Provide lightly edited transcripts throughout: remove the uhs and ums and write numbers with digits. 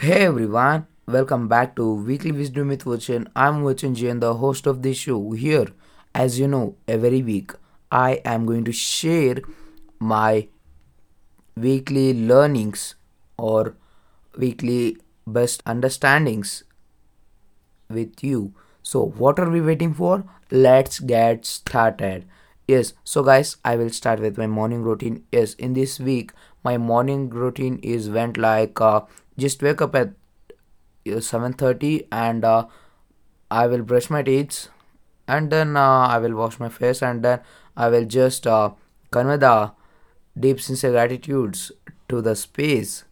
Hey everyone, welcome back to Weekly Wisdom with Vachan. I'm Vachan Jain, the host of this show. Here, as you know, every week I am going to share my weekly learnings or weekly best understandings with you. So what are we waiting for? Let's get started. Yes, so guys, I will start with my morning routine. Yes, in this week, my morning routine is went like just wake up at 7:30 and I will brush my teeth and then I will wash my face and then I will just convey the deep sincere gratitudes to the space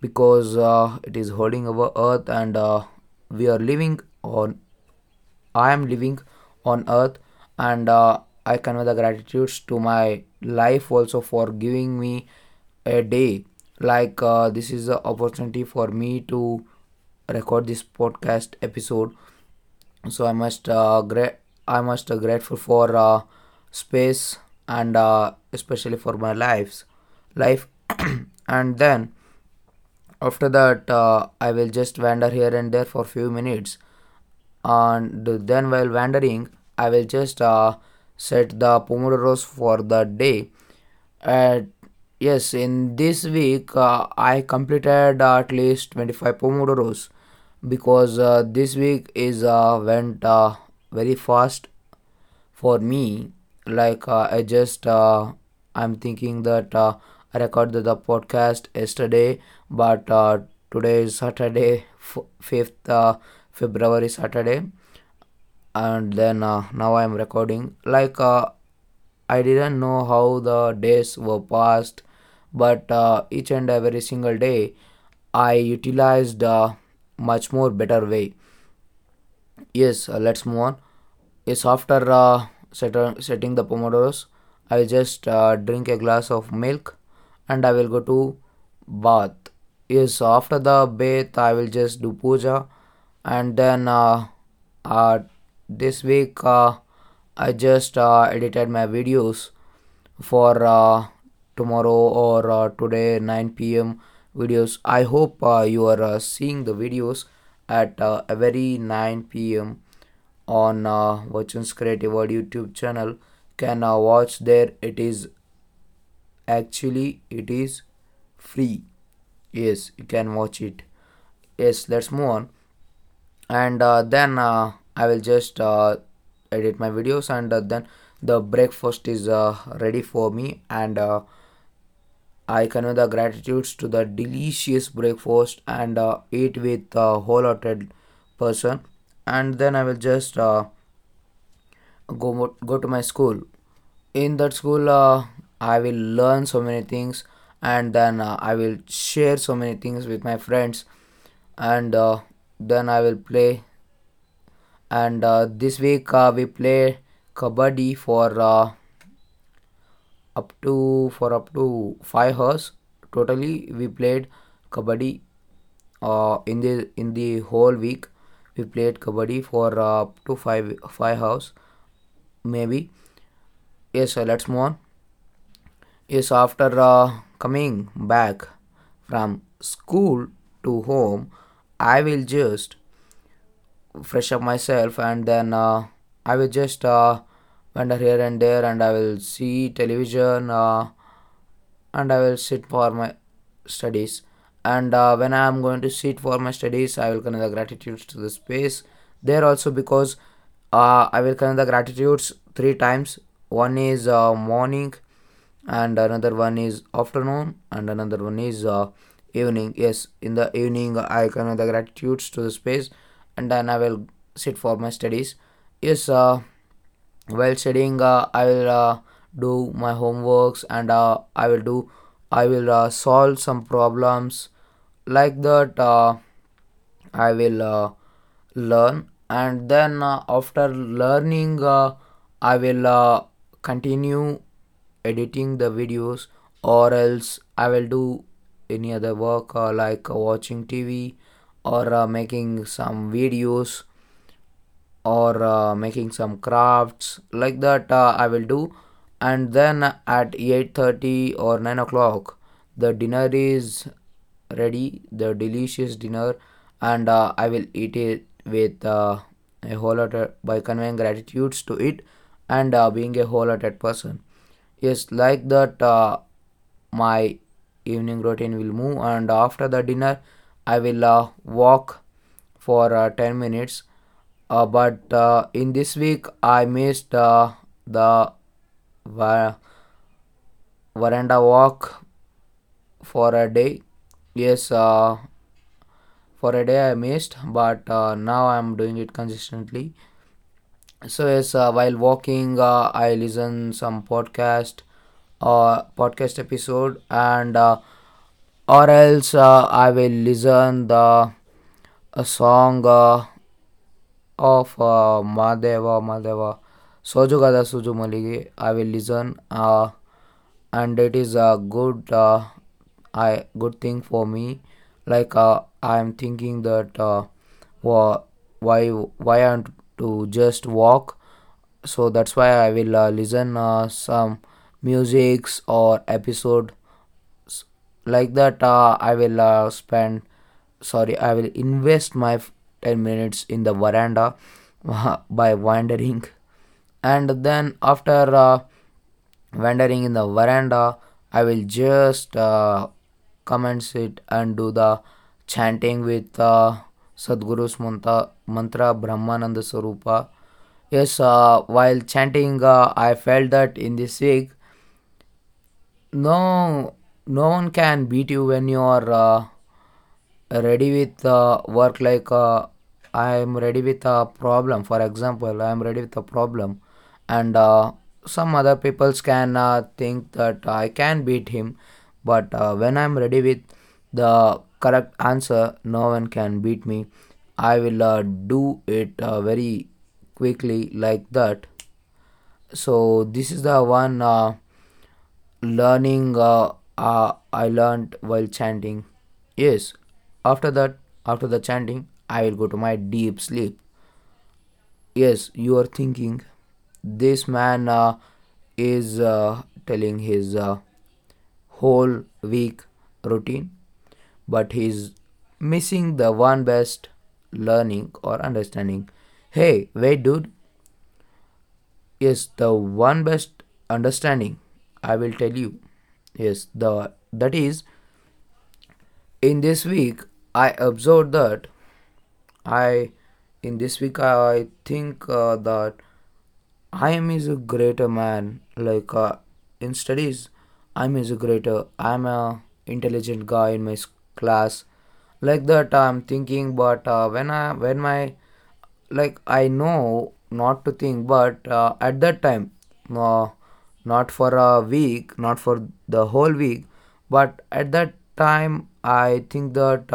because it is holding our earth and we are living on, I am living on earth and I convey the gratitudes to my life also for giving me a day. Like this is an opportunity for me to record this podcast episode. So I must grateful for space and especially for my life. And then after that I will just wander here and there for few minutes. And then while wandering, I will just set the Pomodoros for the day. Yes, in this week I completed at least 25 Pomodoros because this week is went very fast for me. Like I'm thinking that I recorded the podcast yesterday, but today is Saturday, 5th February Saturday, and then now I'm recording. Like I didn't know how the days were passed, but each and every single day I utilized a much more better way. Yes, let's move on. Yes, after setting the Pomodoros, I will just drink a glass of milk and I will go to bath. Yes, after the bath I will just do puja and then this week I just edited my videos for tomorrow or today 9 p.m. videos. I hope you are seeing the videos at every 9 p.m. on Vachan's Creative World YouTube channel. Can watch there. It is free. Yes, you can watch it. Yes, let's move on. And then I will just edit my videos and then the breakfast is ready for me and I convey the gratitudes to the delicious breakfast and eat with a wholehearted person. And then I will just go to my school. In that school I will learn so many things and then I will share so many things with my friends and then I will play. And this week we play Kabaddi for up to 5 hours. Totally we played Kabaddi in the whole week. We played Kabaddi for up to five hours maybe. Yes, let's move on. Yes, after coming back from school to home, I will just fresh up myself and then I will just wander here and there and I will see television and I will sit for my studies. And when I am going to sit for my studies, I will convey the gratitudes to the space there also because I will convey the gratitudes 3 times. One is morning, and another one is afternoon, and another one is evening. Yes, in the evening I convey the gratitudes to the space and then I will sit for my studies. Yes, while studying I will do my homeworks and I will solve some problems. Like that I will learn and then after learning I will continue editing the videos or else I will do any other work like watching TV or making some videos or making some crafts. Like that I will do. And then at 8:30 or 9 o'clock the dinner is ready the delicious dinner, and I will eat it with a whole hearted by conveying gratitudes to it and being a whole hearted person. Yes, like that my evening routine will move, and after the dinner I will walk for 10 minutes. But in this week I missed the veranda walk for a day. Yes, for a day I missed, but now I am doing it consistently. So yes, while walking I listen some podcast episode, and or else I will listen the song of Madeva Sojugada Suju Malige. I will listen, and it is a good thing for me. Like I am thinking that why I want to just walk. So that's why I will listen some musics or episode like that. I will invest my 10 minutes in the veranda by wandering, and then after wandering in the veranda I will just commence it and do the chanting with Sadguru's mantra Brahmananda Sarupa. Yes, while chanting I felt that in this week no one can beat you when you are ready with work. Like I am ready with a problem. For example, I am ready with a problem, and some other people can think that I can beat him, but when I am ready with the correct answer, no one can beat me. I will do it very quickly like that. So this is the one learning I learned while chanting. Yes, after the chanting I will go to my deep sleep. Yes, you are thinking this man is telling his whole week routine, but he is missing the one best learning or understanding. Hey, wait dude. Yes, the one best understanding I will tell you. Yes, that is, in this week I observed that I think that I am is a greater man. Like in studies I am a intelligent guy in my class, like that I am thinking. But I know not to think, but at that time, not for a week, not for the whole week, but at that time I think that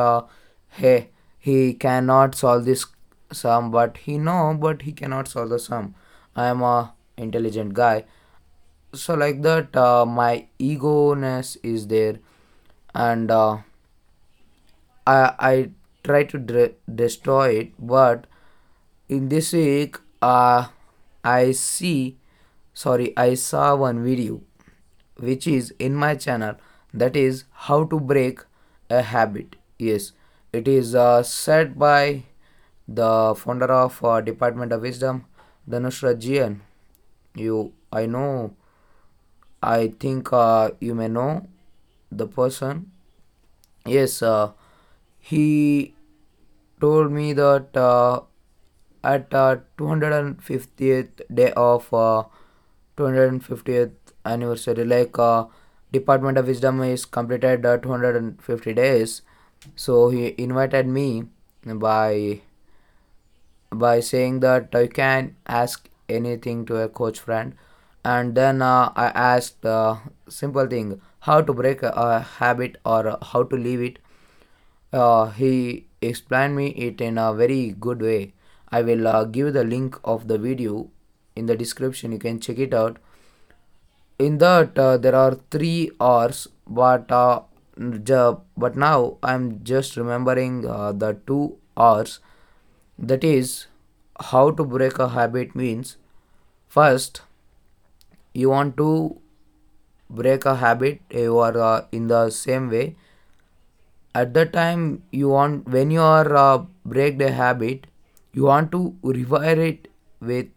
hey, he cannot solve this sum, but he cannot solve the sum. I am a intelligent guy. So like that my ego-ness is there, and I try to destroy it. But in this week I saw one video which is in my channel, that is how to break a habit. Yes, it is said by the founder of Department of Wisdom, Dhanushra Jian. I think you may know the person. Yes, he told me that at 250th day of 250th anniversary, like Department of Wisdom is completed 250 days. So he invited me by saying that you can ask anything to a coach friend. And then I asked simple thing, how to break a habit or how to leave it. He explained me it in a very good way. I will give the link of the video in the description. You can check it out. In that there are 3 hours, but now I'm just remembering the 2 hours. That is, how to break a habit means, first you want to break a habit, you are in the same way, at that time you want, when you are break the habit, you want to rewire it with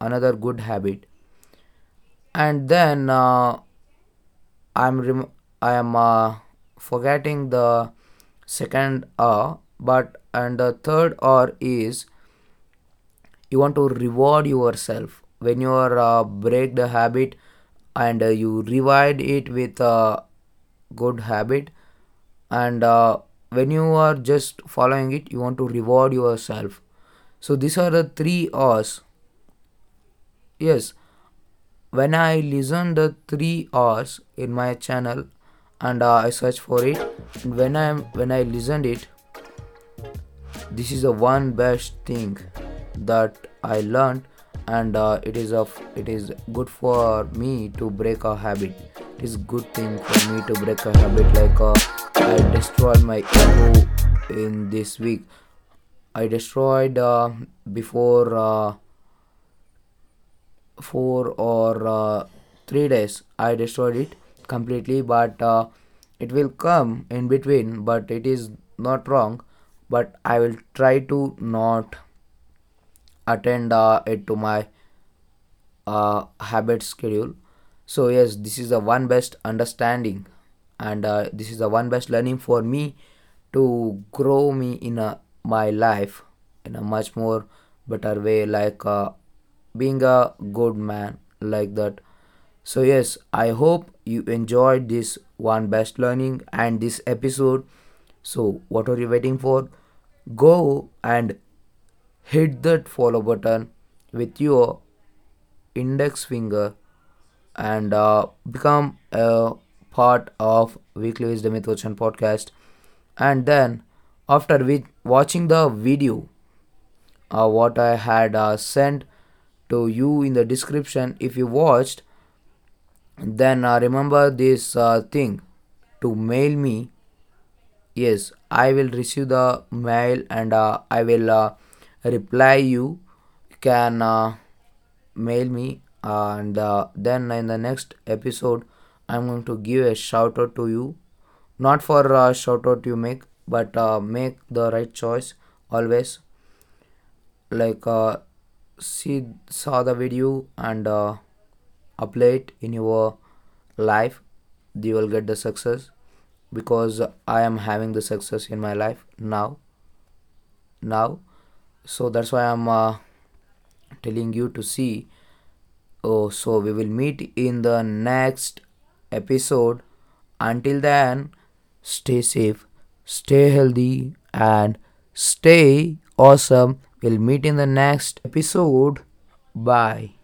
another good habit. And then I am forgetting the second R, but and the third R is you want to reward yourself when you are break the habit and you revive it with a good habit. And when you are just following it, you want to reward yourself. So these are the three R's. Yes, when I listen the three R's in my channel and I search for it, and when I listened it, this is the one best thing that I learned, and it is good for me to break a habit. It is good thing for me to break a habit. Like I destroyed my ego in this week. I destroyed before 4 or 3 days. I destroyed it completely, but it will come in between. But it is not wrong. But I will try to not attend it to my habit schedule. So yes, this is the one best understanding, and this is the one best learning for me to grow me in my life in a much more better way, like being a good man, like that. So yes, I hope you enjoyed this one best learning and this episode. So what are you waiting for? Go and hit that follow button with your index finger and become a part of Weekly Wisdom with Vachan podcast. And then after watching the video, what I had sent to you in the description, if you watched, then remember this thing to mail me. Yes, I will receive the mail, and I will reply you. You can mail me, and then in the next episode I'm going to give a shout out to you. Not for shout out you make, but make the right choice always. Like saw the video and apply it in your life. You will get the success, because I am having the success in my life now. So that's why I'm telling you to see. So we will meet in the next episode. Until then, stay safe, stay healthy, and stay awesome. We'll meet in the next episode. Bye.